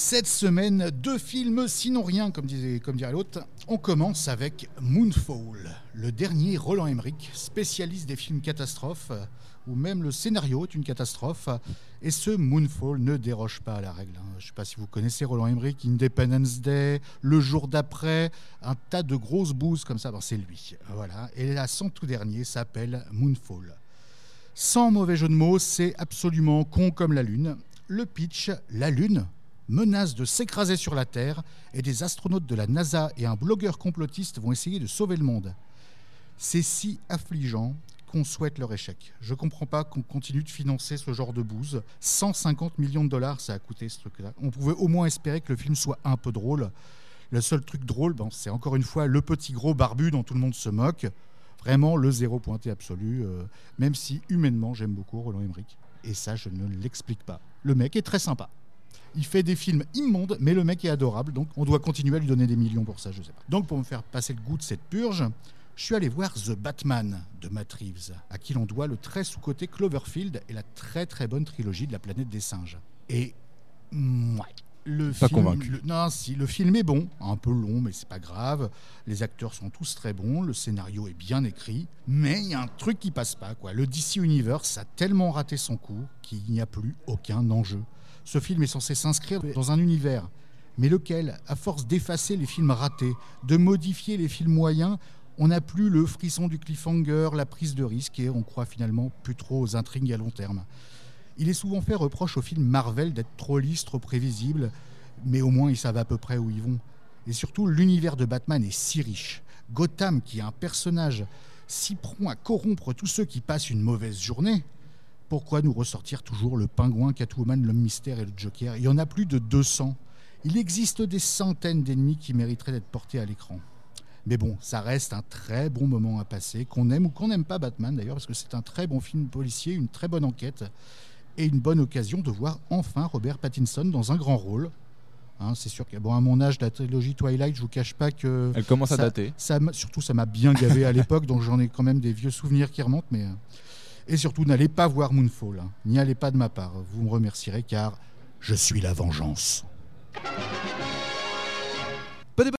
Cette semaine, deux films, sinon rien, comme dirait l'autre. On commence avec Moonfall, le dernier Roland Emmerich, spécialiste des films catastrophes, où même le scénario est une catastrophe. Et ce Moonfall ne déroge pas à la règle. Je ne sais pas si vous connaissez Roland Emmerich, Independence Day, Le Jour d'après, un tas de grosses bouses comme ça. Bon, c'est lui. Voilà. Et là, son tout dernier s'appelle Moonfall. Sans mauvais jeu de mots, c'est absolument con comme la Lune. Le pitch, la Lune menace de s'écraser sur la Terre et des astronautes de la NASA et un blogueur complotiste vont essayer de sauver le monde. C'est si affligeant qu'on souhaite leur échec. Je comprends pas qu'on continue de financer ce genre de bouse. 150 millions de dollars, ça a coûté ce truc-là. On pouvait au moins espérer que le film soit un peu drôle. Le seul truc drôle, c'est encore une fois le petit gros barbu dont tout le monde se moque. Vraiment le zéro pointé absolu, même si humainement j'aime beaucoup Roland Emmerich. Et ça, je ne l'explique pas. Le mec est très sympa. Il fait des films immondes, mais le mec est adorable, donc on doit continuer à lui donner des millions pour ça, je sais pas. Donc pour me faire passer le goût de cette purge, je suis allé voir The Batman de Matt Reeves, à qui l'on doit le très sous-coté Cloverfield et la très très bonne trilogie de La planète des singes. Et le film est bon, un peu long, mais c'est pas grave. Les acteurs sont tous très bons, le scénario est bien écrit, mais il y a un truc qui passe pas, quoi. Le DC Universe a tellement raté son coup qu'il n'y a plus aucun enjeu. Ce film est censé s'inscrire dans un univers, mais lequel, à force d'effacer les films ratés, de modifier les films moyens, on n'a plus le frisson du cliffhanger, la prise de risque et on croit finalement plus trop aux intrigues à long terme. Il est souvent fait reproche aux films Marvel d'être trop lisses, trop prévisibles, mais au moins ils savent à peu près où ils vont. Et surtout, l'univers de Batman est si riche. Gotham, qui est un personnage si prompt à corrompre tous ceux qui passent une mauvaise journée, pourquoi nous ressortir toujours le pingouin, Catwoman, l'homme mystère et le Joker ? Il y en a plus de 200. Il existe des centaines d'ennemis qui mériteraient d'être portés à l'écran. Mais bon, ça reste un très bon moment à passer, qu'on aime ou qu'on n'aime pas Batman d'ailleurs, parce que c'est un très bon film policier, une très bonne enquête et une bonne occasion de voir enfin Robert Pattinson dans un grand rôle. C'est sûr qu'à mon âge, la trilogie Twilight, je vous cache pas que... Elle commence à dater. Surtout, ça m'a bien gavé à l'époque, donc j'en ai quand même des vieux souvenirs qui remontent, mais... Et surtout, n'allez pas voir Moonfall, n'y allez pas de ma part. Vous me remercierez car je suis la vengeance.